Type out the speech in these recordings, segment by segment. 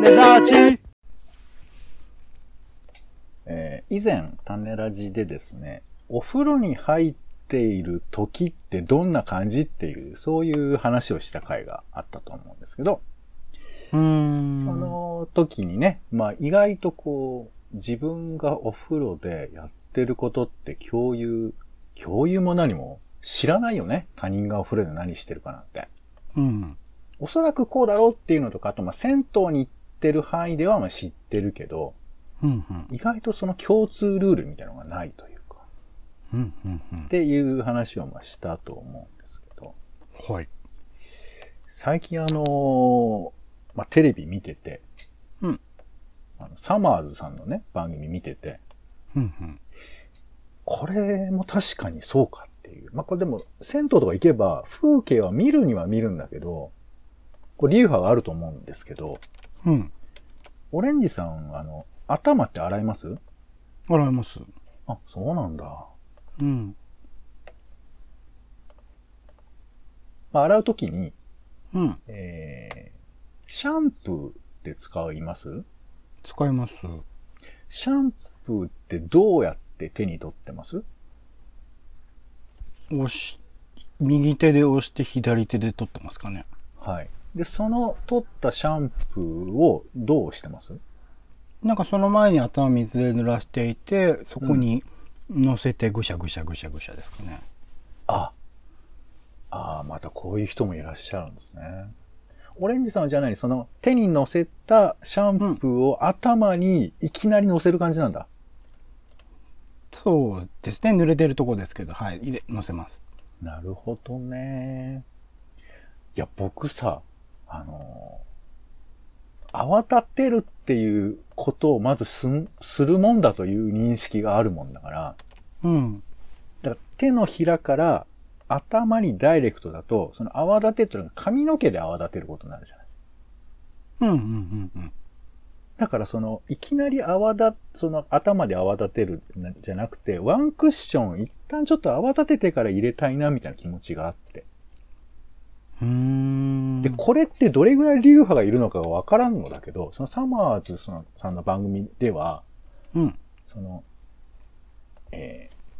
種ラジ、以前種ラジでですね、お風呂に入っている時ってどんな感じっていう、そういう話をした回があったと思うんですけど、その時にね、まあ意外とこう自分がお風呂でやってることって共有も何も知らないよね。他人がお風呂で何してるかなんて。うん。おそらくこうだろうっていうのとか、あとまあ銭湯に行ってる範囲ではまあ知ってるけど、うんうん、意外とその共通ルールみたいなのがないというか、うんうんうん、っていう話をまあしたと思うんですけど、はい。最近まあ、テレビ見てて、うん、サマーズさんのね、番組見てて、うんうん、これも確かにそうかっていう。まあ、これでも、銭湯とか行けば、風景は見るには見るんだけど、これ流派があると思うんですけど、うん。オレンジさん、頭って洗います？洗います。あ、そうなんだ。うん。まあ、洗うときに、うん。シャンプーって使います？使います。シャンプーってどうやって手に取ってます？右手で押して左手で取ってますかね。はい。で、その取ったシャンプーをどうしてます？なんかその前に頭水で濡らしていて、そこに乗せてぐしゃぐしゃぐしゃぐしゃですかね。ああ、またこういう人もいらっしゃるんですね。オレンジさんはじゃない、その手に乗せたシャンプーを頭にいきなり乗せる感じなんだ。うん、そうですね。濡れてるとこですけど、はい、乗せます。なるほどね。いや、僕さ、泡立てるっていうことをまずするもんだという認識があるもんだから。うん。だから手のひらから頭にダイレクトだと、その泡立てっていうのは髪の毛で泡立てることになるじゃない。うんうんうんうん。だからいきなり頭で泡立てるじゃなくて、ワンクッション一旦ちょっと泡立ててから入れたいなみたいな気持ちがあって。で、これってどれぐらい流派がいるのかがわからんのだけど、そのサマーズさんの番組では、うん、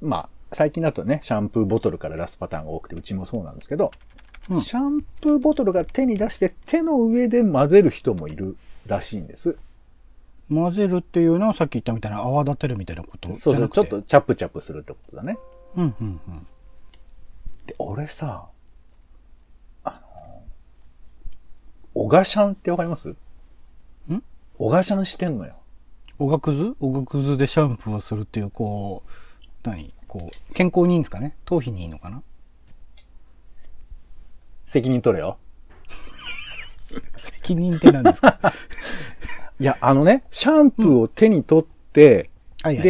まあ、最近だとね、シャンプーボトルから出すパターンが多くて、うちもそうなんですけど、うん、シャンプーボトルから手に出して、手の上で混ぜる人もいるらしいんです。混ぜるっていうのはさっき言ったみたいな泡立てるみたいなことじゃなくて。そうそう、ちょっとチャプチャプするってことだね。うんうんうん。で、俺さ、オガシャンってわかります？ん？オガシャンしてんのよ。オガくずでシャンプーをするっていう、健康にいいんですかね？頭皮にいいのかな？責任取れよ。責任って何ですか？いや、シャンプーを手に取って、うん、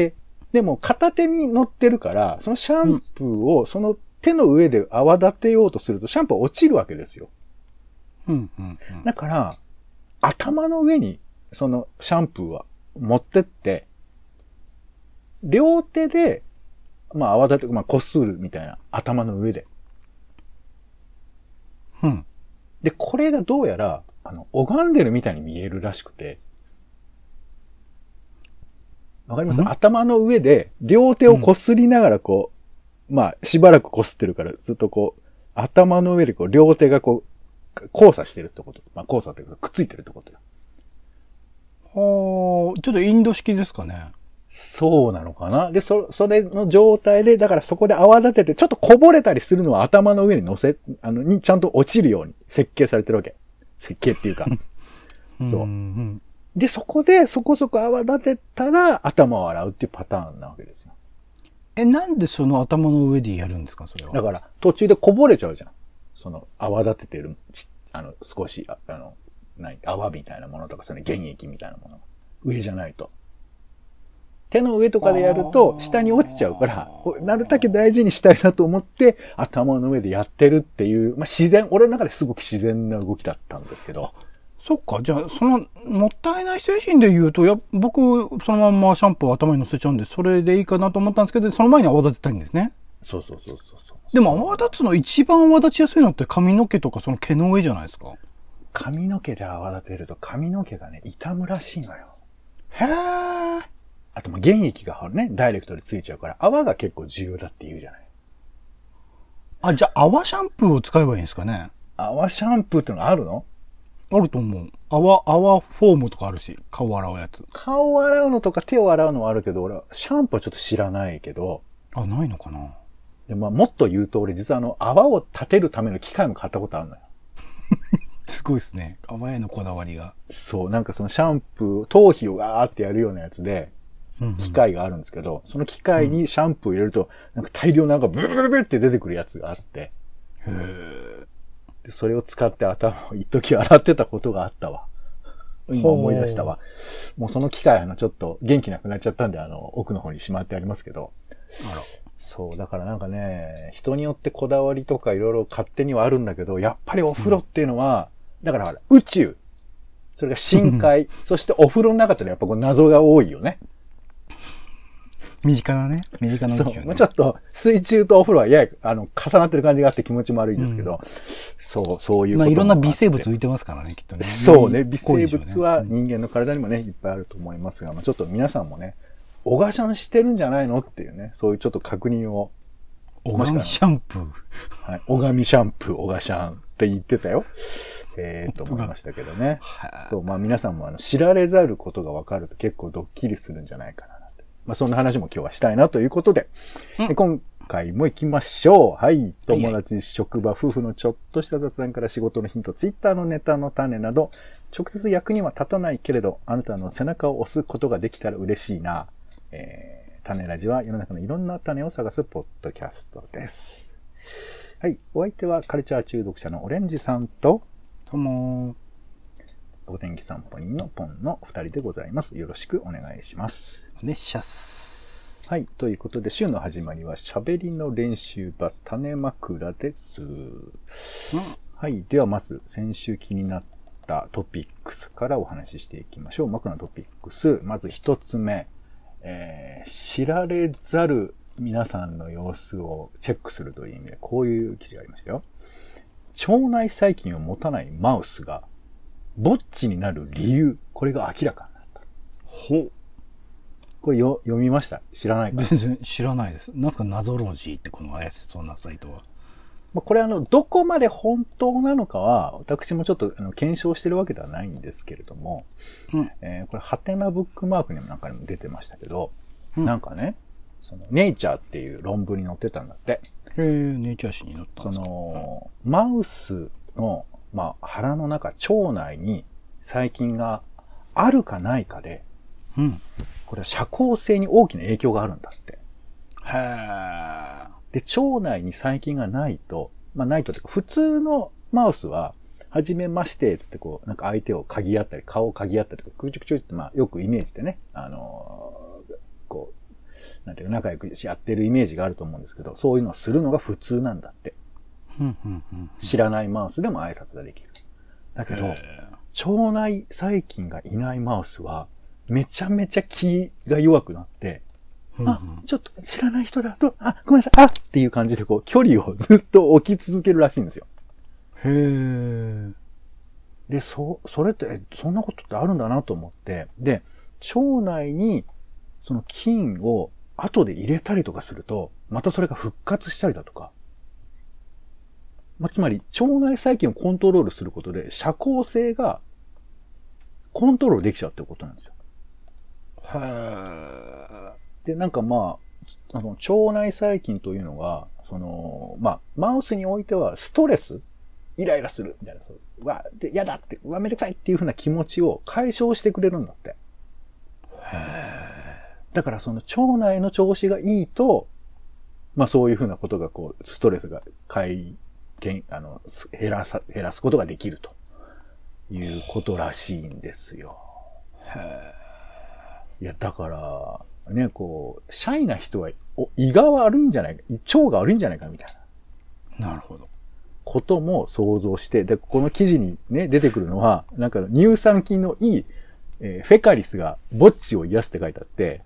でも片手に乗ってるから、そのシャンプーをその手の上で泡立てようとすると、シャンプー落ちるわけですよ。うんうんうん、だから、頭の上に、シャンプーは持ってって、両手で、まあ、泡立て、まあ、こするみたいな、頭の上で。うん。で、これがどうやら、拝んでるみたいに見えるらしくて。わかります？うん、頭の上で、両手をこすりながらまあ、しばらくこすってるから、ずっと頭の上で両手が交差してるってこと。まあ、交差ってこと、くっついてるってことよ。はあ、ちょっとインド式ですかね。そうなのかな。で、それの状態で、だからそこで泡立てて、ちょっとこぼれたりするのは頭の上ににちゃんと落ちるように設計されてるわけ。設計っていうか。そう。で、そこでそこそこ泡立てたら頭を洗うっていうパターンなわけですよ。なんでその頭の上でやるんですか、それは。だから、途中でこぼれちゃうじゃん。泡立ててる、少し、泡みたいなものとか、原液みたいなもの。上じゃないと。手の上とかでやると、下に落ちちゃうから、なるだけ大事にしたいなと思って、頭の上でやってるっていう、まあ、俺の中ですごく自然な動きだったんですけど。そっか、じゃあ、もったいない精神で言うと、僕、そのまんまシャンプーを頭に乗せちゃうんで、それでいいかなと思ったんですけど、その前に泡立てたいんですね。そうそうそうそう。でも泡立つの一番泡立ちやすいのって髪の毛とか毛の上じゃないですか。髪の毛で泡立てると髪の毛がね、傷むらしいのよ。へー。あと、ま、原液がね、ダイレクトでついちゃうから、泡が結構重要だって言うじゃない。あ、じゃあ、泡シャンプーを使えばいいんですかね。泡シャンプーってのがあるの？あると思う。泡フォームとかあるし、顔洗うやつ。顔洗うのとか手を洗うのはあるけど、俺はシャンプーはちょっと知らないけど。あ、ないのかな。で、まあ、もっと言うと俺、実は泡を立てるための機械も買ったことあるのよ。すごいですね。泡へのこだわりが。そう、なんかそのシャンプー、頭皮をガーってやるようなやつで、機械があるんですけど、その機械にシャンプー入れると、なんか大量なんかブルブルブルって出てくるやつがあって。へー。で、それを使って頭を一時洗ってたことがあったわ。今思い出したわ。もうその機械ちょっと元気なくなっちゃったんで、奥の方にしまってありますけど。あら。そう、だからなんかね、人によってこだわりとかいろいろ勝手にはあるんだけど、やっぱりお風呂っていうのは、だから宇宙、それが深海、そしてお風呂の中ってのはやっぱこう謎が多いよね。身近なね。身近なね。そう。もうちょっと水中とお風呂はやや、重なってる感じがあって気持ちも悪いですけど、そう、そういうこと。まあいろんな微生物浮いてますからね、きっとね。そうね。微生物は人間の体にもね、いっぱいあると思いますが、まあちょっと皆さんもね、オガシャンしてるんじゃないのっていうね、そういうちょっと確認を。オガミシャンプー。はい。オガミシャンプー、オガシャンって言ってたよ。と思いましたけどね。そう、まあ皆さんも知られざることがわかると結構ドッキリするんじゃないかな。まあ、そんな話も今日はしたいなということで、今回も行きましょう。はい。友達、職場、夫婦のちょっとした雑談から仕事のヒント、ツイッターのネタの種など、直接役には立たないけれど、あなたの背中を押すことができたら嬉しいな。種ラジは世の中のいろんな種を探すポッドキャストです。はい。お相手はカルチャー中毒者のオレンジさんと、どうもお天気散歩人のポンの2人でございます。よろしくお願いします。お願いします。はい。ということで、週の始まりは、喋りの練習場、種枕です。はい。では、まず、先週気になったトピックスからお話ししていきましょう。枕のトピックス。まず1つ目、知られざる皆さんの様子をチェックするという意味で、こういう記事がありましたよ。腸内細菌を持たないマウスが、ぼっちになる理由、これが明らかになった。ほう。これ読みました？知らないか？全然知らないです。なんかナゾロジーってこの怪しそうなサイトは。まあ、これどこまで本当なのかは、私もちょっと検証してるわけではないんですけれども、これ、ハテナブックマークにもなんかにも出てましたけど、なんかね、その、ネイチャーっていう論文に載ってたんだって。へぇ、ネイチャー誌に載ったんですか？その、マウスの、まあ、腹の中、腸内に細菌があるかないかで、これは社交性に大きな影響があるんだって。へー。で、腸内に細菌がないと、まあないとってか、普通のマウスは、はじめまして、つってこう、なんか相手を嗅ぎ合ったり、顔を嗅ぎ合ったりとか、クチュクチュって、まあよくイメージでね、こう、なんていうか仲良くやってるイメージがあると思うんですけど、そういうのをするのが普通なんだって。知らないマウスでも挨拶ができる。だけど、腸内細菌がいないマウスは、めちゃめちゃ気が弱くなって、あ、ちょっと知らない人だ、あ、ごめんなさい、あっていう感じでこう、距離をずっと置き続けるらしいんですよ。へー。で、それって、そんなことってあるんだなと思って、で、腸内にその菌を後で入れたりとかすると、またそれが復活したりだとか、まあ、つまり、腸内細菌をコントロールすることで、社交性がコントロールできちゃうってことなんですよ。はい。で、なんかまあ、腸内細菌というのが、まあ、マウスにおいてはストレス、イライラする、みたいな、うわ、嫌だって、うわ、めでたいっていうふうな気持ちを解消してくれるんだって。はい。だから、腸内の調子がいいと、まあ、そういうふうなことが、こう、ストレスが減らすことができるということらしいんですよ。いや、だから、ね、こう、シャイな人は胃が悪いんじゃないか、腸が悪いんじゃないかみたいな。なるほど。ことも想像して、で、この記事にね、出てくるのは、なんか乳酸菌のいい、フェカリスがぼっちを癒すって書いてあって、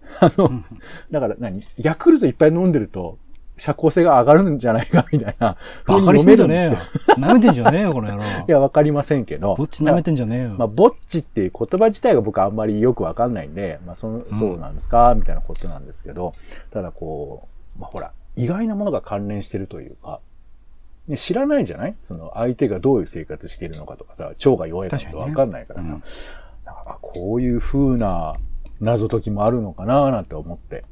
だからヤクルトいっぱい飲んでると、社交性が上がるんじゃないかみたいな。バカにしてんじゃねえよ。舐めてんじゃねえよ、この野郎。いや、わかりませんけど。ぼっち舐めてんじゃねえよ。まあ、ぼっちっていう言葉自体が僕あんまりよくわかんないんで、まあ、そうなんですかみたいなことなんですけど、ただこう、まあ、ほら、意外なものが関連してるというか、ね、知らないじゃない？その相手がどういう生活しているのかとかさ、腸が弱いかとかわかんないからさ、だからこういう風な謎解きもあるのかななんて思って。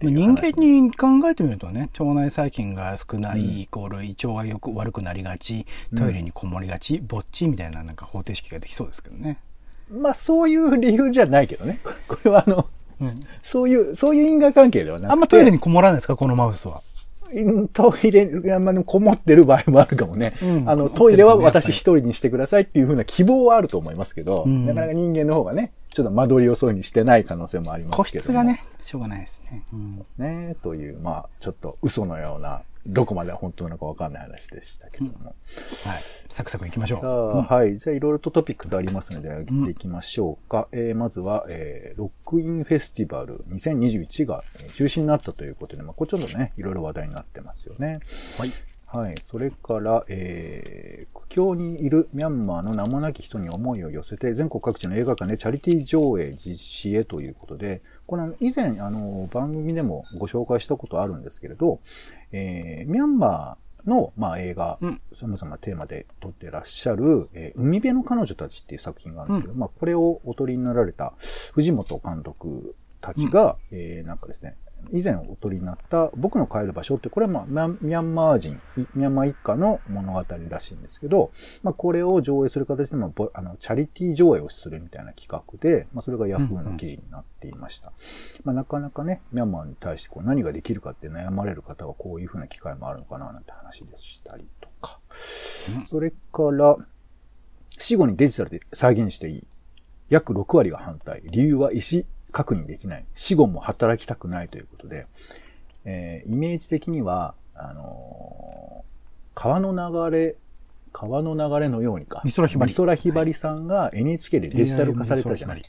人間に考えてみるとね、腸内細菌が少ない、イコール胃腸がよく悪くなりがち、トイレにこもりがち、ぼっちみたいななんか方程式ができそうですけどね。まあそういう理由じゃないけどね。これはそういう因果関係ではなくて。あんまトイレにこもらないですか、このマウスは。トイレにあんまりこもってる場合もあるかもね。トイレは私一人にしてくださいっていうふうな希望はあると思いますけど、なかなか人間の方がね、ちょっと間取りをそういうふうにしてない可能性もありますけど。個室がね、しょうがないですね。ねという、まあ、ちょっと嘘のような、どこまで本当なのかわかんない話でしたけども。はい。サクサク行きましょう。さあ、はい。じゃあ、いろいろとトピックスありますので、行っていきましょうか。まずは、ロックインフェスティバル2021が中止になったということで、まあ、これちょっとね、いろいろ話題になってますよね。はい。はい。それから、苦境にいるミャンマーの名もなき人に思いを寄せて、全国各地の映画館でチャリティー上映実施へということで、これ以前、番組でもご紹介したことあるんですけれど、ミャンマーの、まあ、映画、さまざまなテーマで撮ってらっしゃる、海辺の彼女たちっていう作品があるんですけど、まあ、これをお撮りになられた藤本監督たちが、なんかですね、以前お撮りになった僕の帰る場所って、これはまあミャンマー一家の物語らしいんですけど、まあこれを上映する形で、まあ、チャリティ上映をするみたいな企画で、まあそれがヤフーの記事になっていました。まあなかなかね、ミャンマーに対してこう何ができるかって悩まれる方はこういうふうな機会もあるのかななんて話でしたりとか。それから、死後にデジタルで再現していい。約6割が反対。理由は確認できない。死後も働きたくないということで、イメージ的には、川の流れのようにか。美空ひばり。美空ひばりさんが NHK でデジタル化されたじゃない。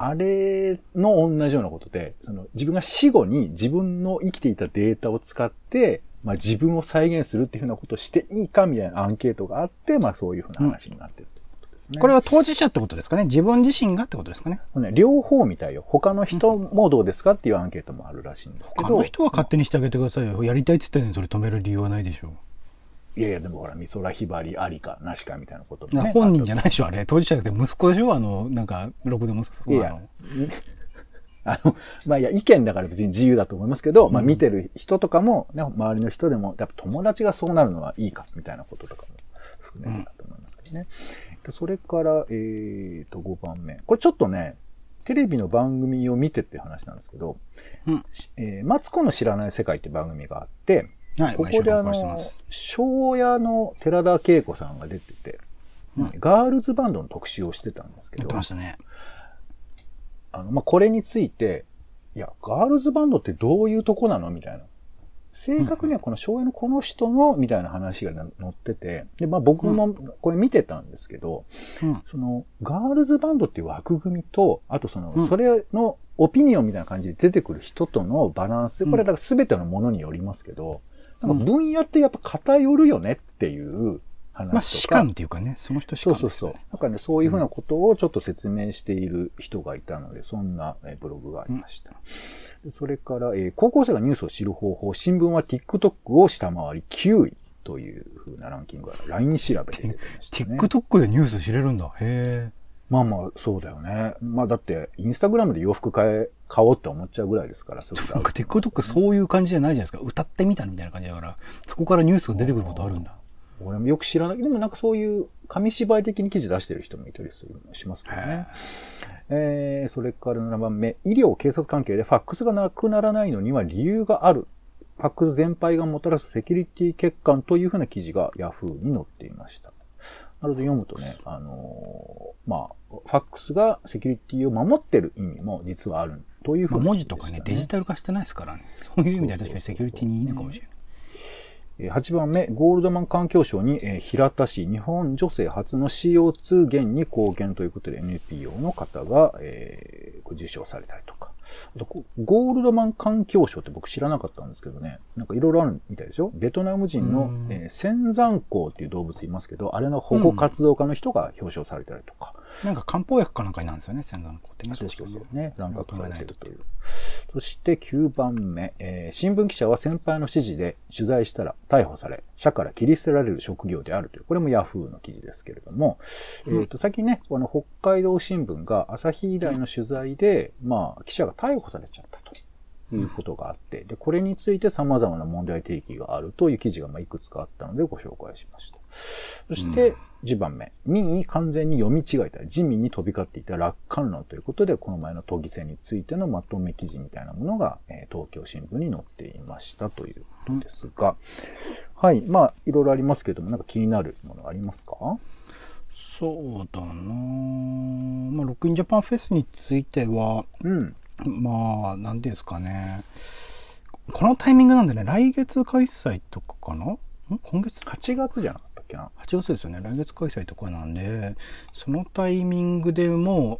あれの同じようなことで、その自分が死後に自分の生きていたデータを使って、まあ自分を再現するっていうふうなことをしていいかみたいなアンケートがあって、まあそういうふうな話になってる。これは当事者ってことですかね、自分自身がってことですかね。両方みたいよ。他の人もどうですかっていうアンケートもあるらしいんですけど。他の人は勝手にしてあげてくださいよ。やりたいって言ったのにそれ止める理由はないでしょう。いやいや、でもほら、美空ひばりありかなしかみたいなこともね。本人じゃないでしょ、あれ。当事者じゃなくて息子でしょ、なんか、ろくでも。いや、まあいや、意見だから別に自由だと思いますけど、まあ見てる人とかも、ね、周りの人でも、やっぱ友達がそうなるのはいいかみたいなこととかも含めるなと思いますけどね。それから、5番目。これちょっとね、テレビの番組を見てって話なんですけど、マツコの知らない世界って番組があって、はい、ここでSHOW-YAの寺田恵子さんが出てて、ガールズバンドの特集をしてたんですけど、やってましたね。まあ、これについて、いや、ガールズバンドってどういうとこなのみたいな。正確にはこの昭和のこの人のみたいな話が載ってて、で、まあ僕もこれ見てたんですけど、そのガールズバンドっていう枠組みと、あとそれのオピニオンみたいな感じで出てくる人とのバランス、これだから全てのものによりますけど、なんか分野ってやっぱ偏るよねっていう話とか。まあ士官っていうかね、その人士官、ね。そうそうそう。だからね、そういうふうなことをちょっと説明している人がいたので、そんなブログがありました。それから、高校生がニュースを知る方法、新聞は TikTok を下回り9位という風なランキングが LINE 調べて出てましたね。TikTok でニュース知れるんだ。へえ。まあまあ、そうだよね。まあだって、Instagram で洋服買おうって思っちゃうぐらいですから、そういうこと。なんか TikTok そういう感じじゃないじゃないですか。歌ってみたみたいな感じだから、そこからニュースが出てくることあるんだ。俺もよく知らない。でもなんかそういう紙芝居的に記事出してる人もいたりしますけどね。それから7番目。医療、警察関係でファックスがなくならないのには理由がある。ファックス全体がもたらすセキュリティ欠陥というふうな記事が Yahoo に載っていました。なので読むとね、まあ、ファックスがセキュリティを守ってる意味も実はあるというふうに、ね。文字とかね、デジタル化してないですからね。そういう意味では確かにセキュリティにいいのかもしれない。8番目、ゴールドマン環境省に平田市、日本女性初の CO2 減に貢献ということで NPO の方が受賞されたりとか。ゴールドマン環境省って僕知らなかったんですけどね。なんかいろいろあるみたいですよ。ベトナム人の、仙山孔っていう動物いますけど、あれの保護活動家の人が表彰されたりとか。なんか漢方薬かなんかになるんですよね、仙山孔ってね。そうそうそうね。乱獲されてるという。そして9番目、新聞記者は先輩の指示で取材したら逮捕され、社から切り捨てられる職業であるという、これもヤフーの記事ですけれども、先ね、北海道新聞が朝日医大の取材で、記者が逮捕されちゃったということがあって、で、これについて様々な問題提起があるという記事がいくつかあったのでご紹介しました。そして、10番目。民意完全に読み違えた。自民に飛び交っていた楽観論ということで、この前の都議選についてのまとめ記事みたいなものが、東京新聞に載っていましたということですが、はい。いろいろありますけども、なんか気になるものありますか？そうだなぁ。ロックインジャパンフェスについては、なんですかね。このタイミングなんでね、来月開催とかかな？今月 ?8 月じゃなかったっけな。8月ですよね。来月開催とかなんで、そのタイミングでも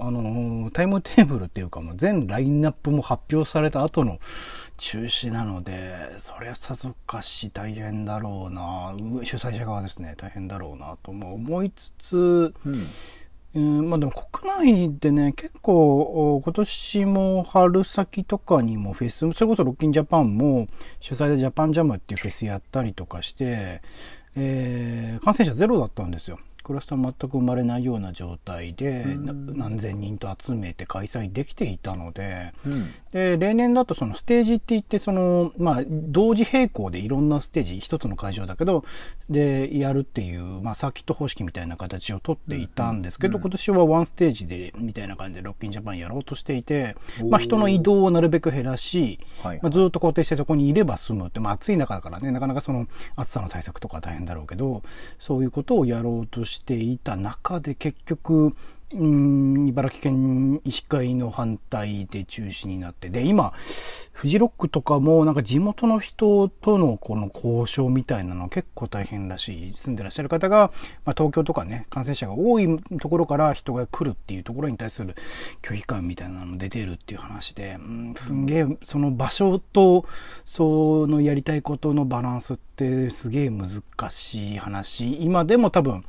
う、タイムテーブルっていうか、もう全ラインナップも発表された後の中止なので、それはさぞかし大変だろうな。主催者側ですね。大変だろうなと思いつつ、でも国内でね、結構今年も春先とかにもフェス、それこそロッキンジャパンも主催でジャパンジャムっていうフェスやったりとかして、感染者ゼロだったんですよ。クラスター全く生まれないような状態で、何千人と集めて開催できていたので、で例年だとそのステージって言って、その、同時並行でいろんなステージ一つの会場だけどでやるっていう、サーキット方式みたいな形をとっていたんですけど、今年はワンステージでみたいな感じでロッキンジャパンやろうとしていて、人の移動をなるべく減らし、ずっと固定してそこにいれば済むって、暑い中だからね、なかなかその暑さの対策とか大変だろうけど、そういうことをやろうとしていた中で、結局茨城県医師会の反対で中止になって、で今フジロックとかもなんか地元の人とのこの交渉みたいなの結構大変らしい。住んでらっしゃる方が、東京とかね、感染者が多いところから人が来るっていうところに対する拒否感みたいなの出てるっていう話で、すんげえその場所とそのやりたいことのバランスってすげえ難しい話。今でも多分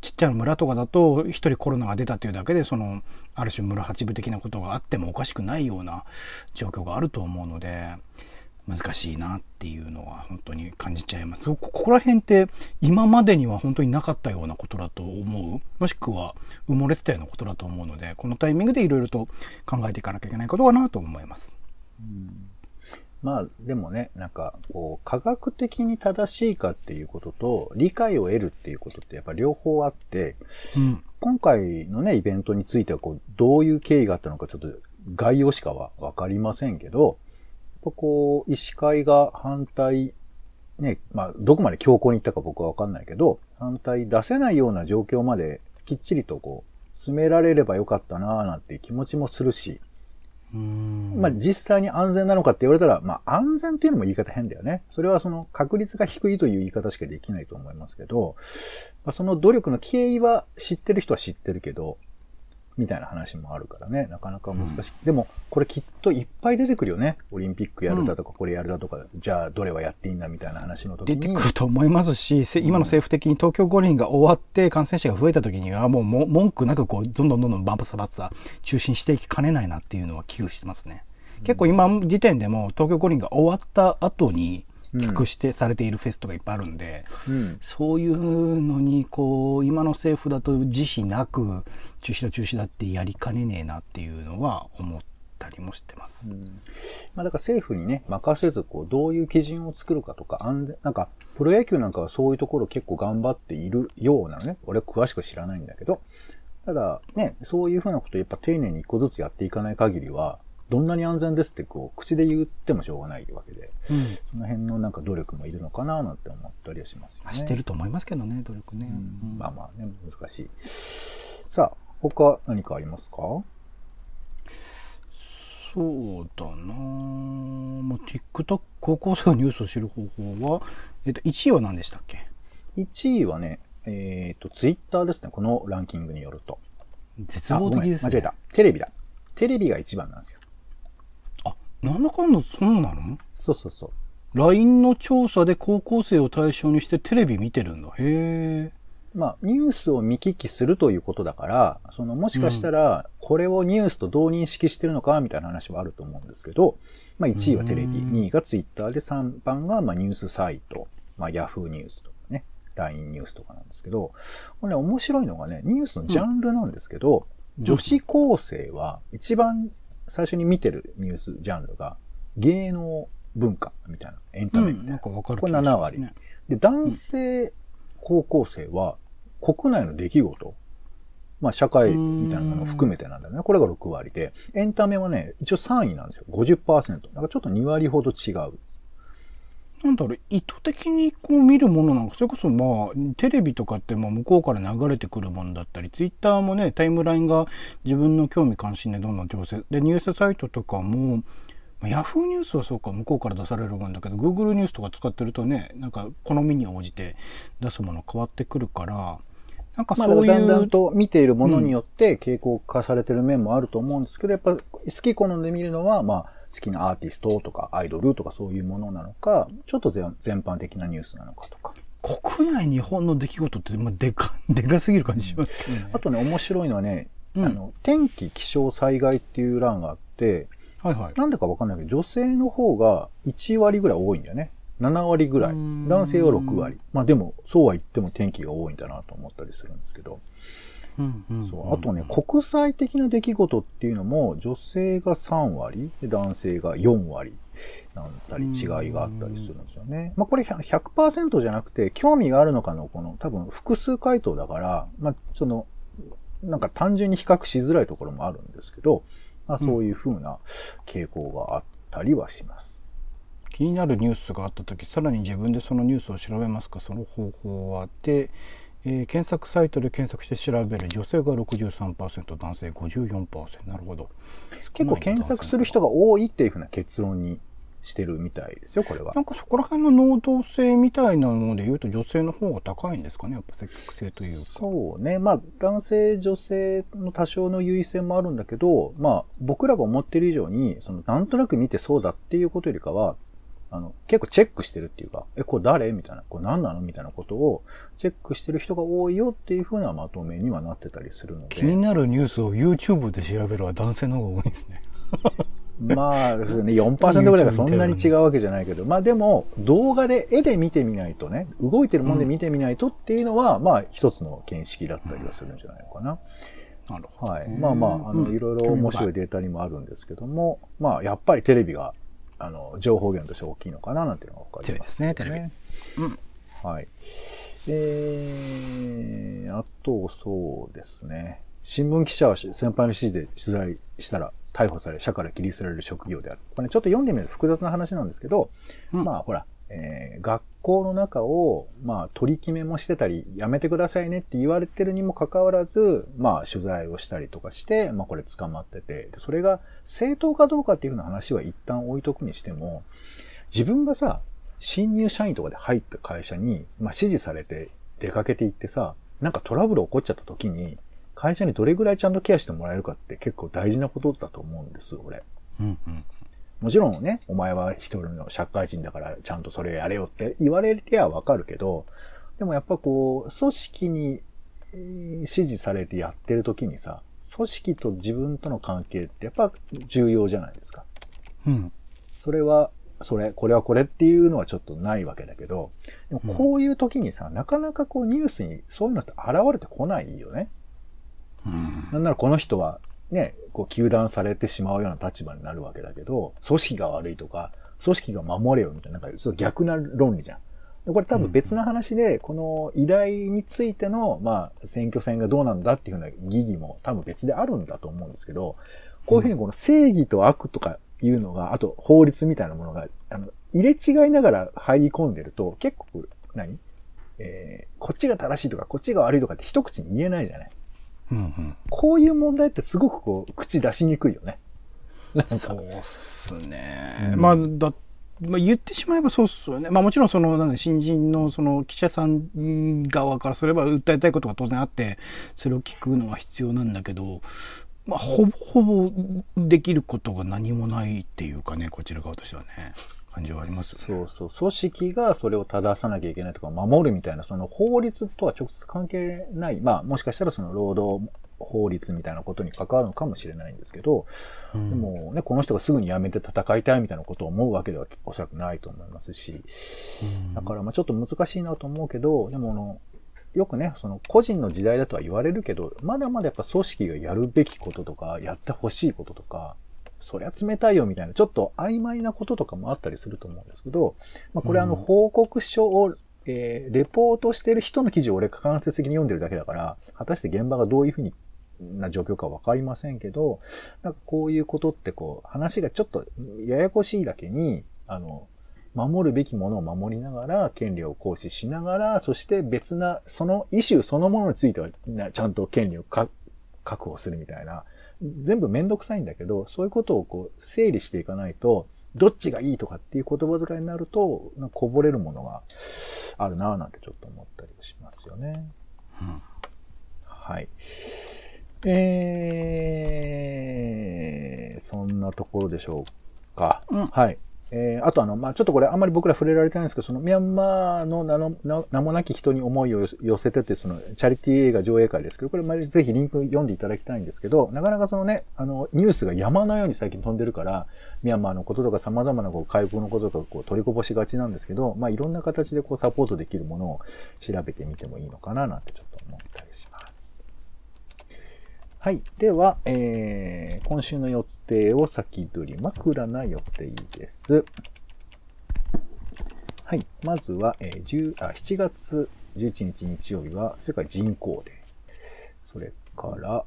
ちっちゃな村とかだと一人コロナが出たというだけで、そのある種村八分的なことがあってもおかしくないような状況があると思うので、難しいなっていうのは本当に感じちゃいます。ここら辺って今までには本当になかったようなことだと思う、もしくは埋もれてたようなことだと思うので、このタイミングでいろいろと考えていかなきゃいけないことかなと思います。でもね、なんかこう科学的に正しいかっていうことと理解を得るっていうことってやっぱ両方あって、今回のねイベントについてはこうどういう経緯があったのかちょっと概要しかはわかりませんけど、やっぱこう医師会が反対ね、どこまで強硬に言ったか僕はわかんないけど、反対出せないような状況まできっちりとこう詰められればよかったなーなんていう気持ちもするし。実際に安全なのかって言われたら、安全っていうのも言い方変だよね。それはその確率が低いという言い方しかできないと思いますけど、その努力の経緯は知ってる人は知ってるけど、みたいな話もあるからね、なかなか難しい。でも、これきっといっぱい出てくるよね。オリンピックやるだとか、これやるだとか、じゃあどれはやっていいんだみたいな話の時に。出てくると思いますし、今の政府的に東京五輪が終わって感染者が増えた時には、もう文句なくこう、どんどんバンサバツは中心していきかねないなっていうのは危惧してますね。結構今時点でも東京五輪が終わった後に、企画してされているフェスとかいっぱいあるんで、そういうのにこう今の政府だと慈悲なく中止だってやりかねねえなっていうのは思ったりもしてます。だから政府にね任せずこうどういう基準を作るかとか、安全なんかプロ野球なんかはそういうところ結構頑張っているようなのね。俺は詳しく知らないんだけど、ただねそういうふうなことをやっぱ丁寧に一個ずつやっていかない限りは。どんなに安全ですってこう口で言ってもしょうがないわけで、その辺のなんか努力もいるのかななんて思ったりはしますよね。してると思いますけどね、努力ね。ね、難しい。さあ、他何かありますか？そうだなぁ。TikTok 高校生のニュースを知る方法は、1位は何でしたっけ？1位はね、Twitter ですね。このランキングによると。絶望的ですね。間違えた。テレビだ。テレビが1番なんですよ。なんだかんだそうなの？そうそうそう。LINE の調査で高校生を対象にしてテレビ見てるんだ。へえ。まあ、ニュースを見聞きするということだから、そのもしかしたら、これをニュースとどう認識してるのか、みたいな話はあると思うんですけど、まあ、1位はテレビ、2位がツイッターで3番がまあニュースサイト、まあ、Yahoo ニュースとかね、LINE ニュースとかなんですけど、これね、面白いのがね、ニュースのジャンルなんですけど、女子高生は一番最初に見てるニュースジャンルが、芸能文化みたいな、エンタメみたいな。これ7割。で、男性高校生は、国内の出来事、まあ社会みたいなものを含めてなんだよね。これが6割で、エンタメはね、一応3位なんですよ。50%。だからちょっと2割ほど違う。なんだろう、意図的にこう見るものなんか、それこそまあ、テレビとかってまあ向こうから流れてくるものだったり、ツイッターもね、タイムラインが自分の興味関心でどんどん調整。で、ニュースサイトとかも、ヤフーニュースはそうか、向こうから出されるもんだけど、Google ニュースとか使ってるとね、なんか好みに応じて出すもの変わってくるから、なんかそういうだんだんと見ているものによって傾向化されてる面もあると思うんですけど、やっぱ好き好んで見るのは、まあ、好きなアーティストとかアイドルとかそういうものなのか、ちょっと全般的なニュースなのかとか。国内日本の出来事って、まあ、でかすぎる感じしますね。あとね、面白いのはね、天気、気象、災害っていう欄があって、はいはい、なんでかわかんないけど、女性の方が1割ぐらい多いんだよね。7割ぐらい。男性は6割。まあでも、そうは言っても天気が多いんだなと思ったりするんですけど。あとね、国際的な出来事っていうのも、女性が3割、男性が4割、なんたり違いがあったりするんですよね。まあこれ 100% じゃなくて、興味があるのかの、この多分複数回答だから、まあその、なんか単純に比較しづらいところもあるんですけど、まあそういうふうな傾向があったりはします。気になるニュースがあったとき、さらに自分でそのニュースを調べますか、その方法はで、検索サイトで検索して調べる女性が 63%、男性 54%。 なるほど。結構検索する人が多いっていうふうな結論にしてるみたいですよ、これは。なんかそこら辺の能動性みたいなもので言うと女性の方が高いんですかね、やっぱ積極性というか。そうね。まあ男性、女性の多少の優位性もあるんだけど、まあ僕らが思ってる以上に、そのなんとなく見てそうだっていうことよりかは、結構チェックしてるっていうか、これ誰みたいな、これ何なのみたいなことをチェックしてる人が多いよっていうふうなまとめにはなってたりするので。気になるニュースを YouTube で調べるは男性の方が多いですね。まあ、ですね、4% ぐらいがそんなに違うわけじゃないけど、まあでも、動画で、絵で見てみないとね、動いてるもんで見てみないとっていうのは、まあ一つの見識だったりはするんじゃないのかな。なるほど。はい。まあまあ、いろいろ面白いデータにもあるんですけども、まあやっぱりテレビが、情報源として大きいのかななんていうのがわかりますね。テレビ。はい。あと、そうですね。新聞記者は先輩の指示で取材したら、逮捕され、社から切り捨てられる職業である。これね、ちょっと読んでみると複雑な話なんですけど、まあほら、学校の中を、まあ取り決めもしてたり、やめてくださいねって言われてるにもかかわらず、まあ取材をしたりとかして、まあこれ捕まってて、それが正当かどうかっていうふうな話は一旦置いとくにしても、自分がさ、新入社員とかで入った会社に、まあ指示されて出かけていってさ、なんかトラブル起こっちゃった時に、会社にどれぐらいちゃんとケアしてもらえるかって結構大事なことだと思うんです、俺。もちろんね、お前は一人の社会人だからちゃんとそれやれよって言われりゃわかるけど、でもやっぱこう、組織に指示されてやってる時にさ、組織と自分との関係ってやっぱ重要じゃないですか。それは、それ、これはこれっていうのはちょっとないわけだけど、でもこういう時にさ、なかなかこうニュースにそういうのって現れてこないよね。なんならこの人はね、こう、糾弾されてしまうような立場になるわけだけど、組織が悪いとか、組織が守れよみたいな、なんかちょっと逆な論理じゃん。これ多分別の話で、この依頼についての、まあ、選挙戦がどうなんだっていうふうな疑義も多分別であるんだと思うんですけど、こういうふうにこの正義と悪とかいうのが、あと法律みたいなものが、入れ違いながら入り込んでると、結構、こっちが正しいとか、こっちが悪いとかって一口に言えないじゃない。こういう問題ってすごくこう、口出しにくいよね。そうっすね。まあ言ってしまえばそうっすよね。まあもちろんその、新人のその記者さん側からすれば訴えたいことが当然あって、それを聞くのは必要なんだけど、まあ、ほぼほぼできることが何もないっていうかね、こちら側としてはね、感じはありますよね。そうそう。組織がそれを正さなきゃいけないとか、守るみたいな、その法律とは直接関係ない、まあ、もしかしたらその労働法律みたいなことに関わるのかもしれないんですけど、うん、でもね、この人がすぐに辞めて戦いたいみたいなことを思うわけではおそらくないと思いますし、うん、だからまあちょっと難しいなと思うけど、でもあの、よくね、その個人の時代だとは言われるけど、まだまだやっぱ組織がやるべきこととか、やってほしいこととか、そりゃ冷たいよみたいな、ちょっと曖昧なこととかもあったりすると思うんですけど、まあ、これあの報告書を、レポートしてる人の記事を俺が間接的に読んでるだけだから、果たして現場がどういうふうな状況かわかりませんけど、なんかこういうことってこう、話がちょっとややこしいだけに、あの、守るべきものを守りながら、権利を行使しながら、そして別な、そのイシューそのものについては、ちゃんと権利を確保するみたいな、全部めんどくさいんだけど、そういうことをこう、整理していかないと、どっちがいいとかっていう言葉遣いになると、なんかこぼれるものがあるなぁなんてちょっと思ったりしますよね。うん、はい。そんなところでしょうか。うん、はい。あとまあ、ちょっとこれあんまり僕ら触れられてないんですけど、そのミャンマーの名もなき人に思いを寄せてというそのチャリティー映画上映会ですけど、これまあぜひリンク読んでいただきたいんですけど、なかなかそのね、ニュースが山のように最近飛んでるから、ミャンマーのこととか様々なこう外交のこととかこう取りこぼしがちなんですけど、まあいろんな形でこうサポートできるものを調べてみてもいいのかななんてちょっと思ったりします。はい。では、今週の予定を先取りまくらな予定です。はい。まずは、7月11日日曜日は世界人口デー。それから、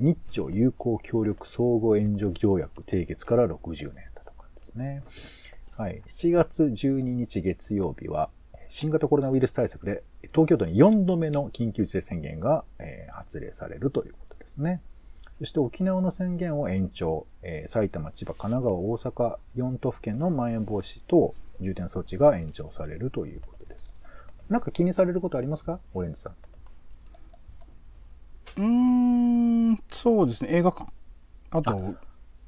日朝友好協力相互援助条約締結から60年だとかですね。はい。7月12日月曜日は、新型コロナウイルス対策で東京都に4度目の緊急事態宣言が、発令されるということですね。そして沖縄の宣言を延長、埼玉、千葉、神奈川、大阪、4都府県のまん延防止等重点措置が延長されるということです。なんか気にされることありますか、オレンジさん。そうですね。映画館。あと、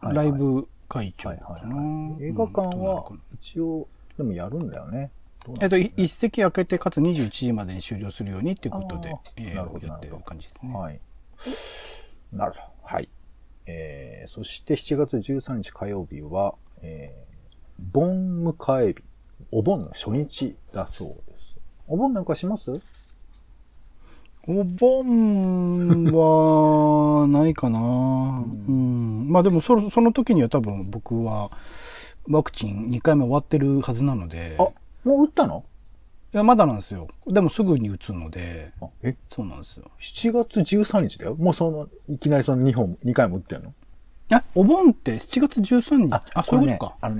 ライブ会場かな。映画館は一応、でもやるんだよね。一席空けて、かつ21時までに終了するようにっていうことで、やってる感じですね。はい。なるほど。はい。そして7月13日火曜日は、盆迎え日。お盆の初日だそうです。お盆なんかします？お盆は、ないかな。うん。まあでもその時には多分僕は、ワクチン2回目終わってるはずなので。あ、もう打ったの？いや、まだなんですよ。でもすぐに打つので。そうなんですよ。7月13日だよ。もういきなり2回も打ってんの？お盆って7月13日。そういうことか。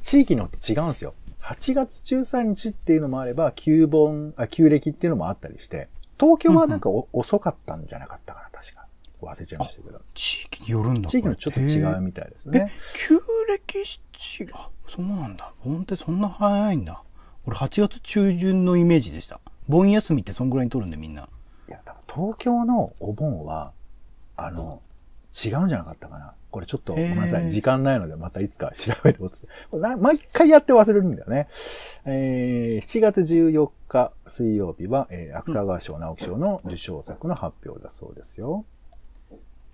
地域によって違うんですよ。8月13日っていうのもあれば、旧暦っていうのもあったりして、東京はなんか遅かったんじゃなかったかな、確か。忘れちゃいましたけど。地域によるんだ。地域のちょっと違うみたいですね。旧暦そうなんだ。盆ってそんな早いんだ。俺8月中旬のイメージでした。盆休みってそんぐらいに取るんでみんな。いや、多分東京のお盆は、違うんじゃなかったかな。これちょっとごめんなさい。時間ないのでまたいつか調べておつ。毎回やって忘れるんだよね。7月14日水曜日は、芥川賞、直木賞の受賞作の発表だそうですよ。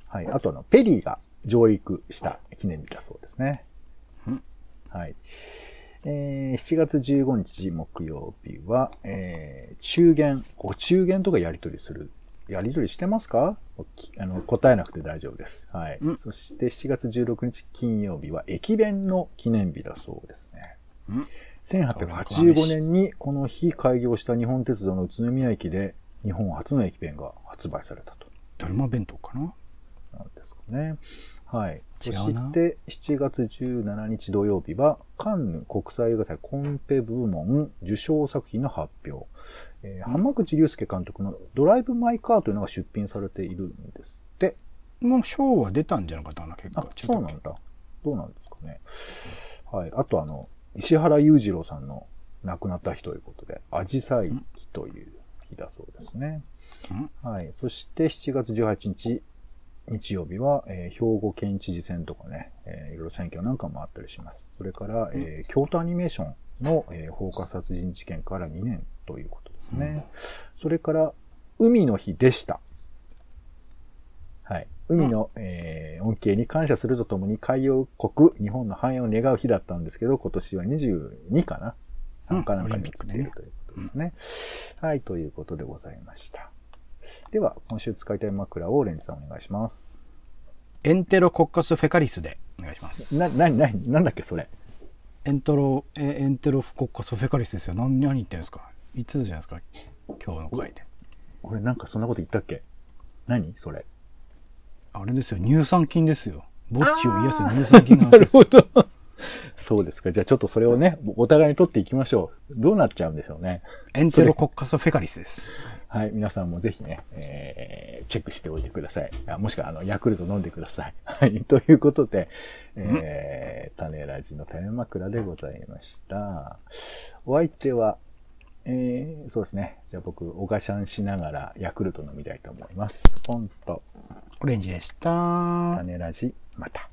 はい。あとペリーが上陸した記念日だそうですね。はい。7月15日木曜日は、中元、お中元とかやり取りしてますか？答えなくて大丈夫です。はい。うん、そして7月16日金曜日は、駅弁の記念日だそうですね。うん、1885年にこの日開業した日本鉄道の宇都宮駅で、日本初の駅弁が発売されたと。だるま弁当かな？なんですかね。はい。そして、7月17日土曜日は、カンヌ国際映画祭コンペ部門受賞作品の発表。濱口竜介監督のドライブ・マイ・カーというのが出品されているんですって。もう賞は出たんじゃなかったかな、結構。そうなんだ。どうなんですかね。はい。あと、石原裕次郎さんの亡くなった日ということで、アジサイ期という日だそうですね。はい。そして、7月18日、日曜日は、兵庫県知事選とかね、いろいろ選挙なんかもあったりします。それから、京都アニメーションの、放火殺人事件から2年ということですね。それから、海の日でした。はい。海の、恩恵に感謝するとともに海洋国、日本の繁栄を願う日だったんですけど、今年は22かな ?3 かなんかに移っているということですね。はい、ということでございました。では、今週使いたい枕をレンジさんお願いします。エンテロコッカスフェカリスでお願いします。なんだっけそれ。エンテロコッカスフェカリスですよ。何言ってるんですか。言ってたじゃないですか。今日の回で。俺なんかそんなこと言ったっけ。何それ。あれですよ、乳酸菌ですよ。ぼっちを癒す乳酸菌の話です。なるほど。そうですか。じゃあちょっとそれをね、お互いに取っていきましょう。どうなっちゃうんでしょうね。エンテロコッカスフェカリスです。はい。皆さんもぜひね、チェックしておいてください。もしくは、ヤクルト飲んでください。はい。ということで、種ラジの種枕でございました。お相手は、そうですね。じゃあ僕、おがしゃんしながらヤクルト飲みたいと思います。ポンと。オレンジでした。種ラジ、また。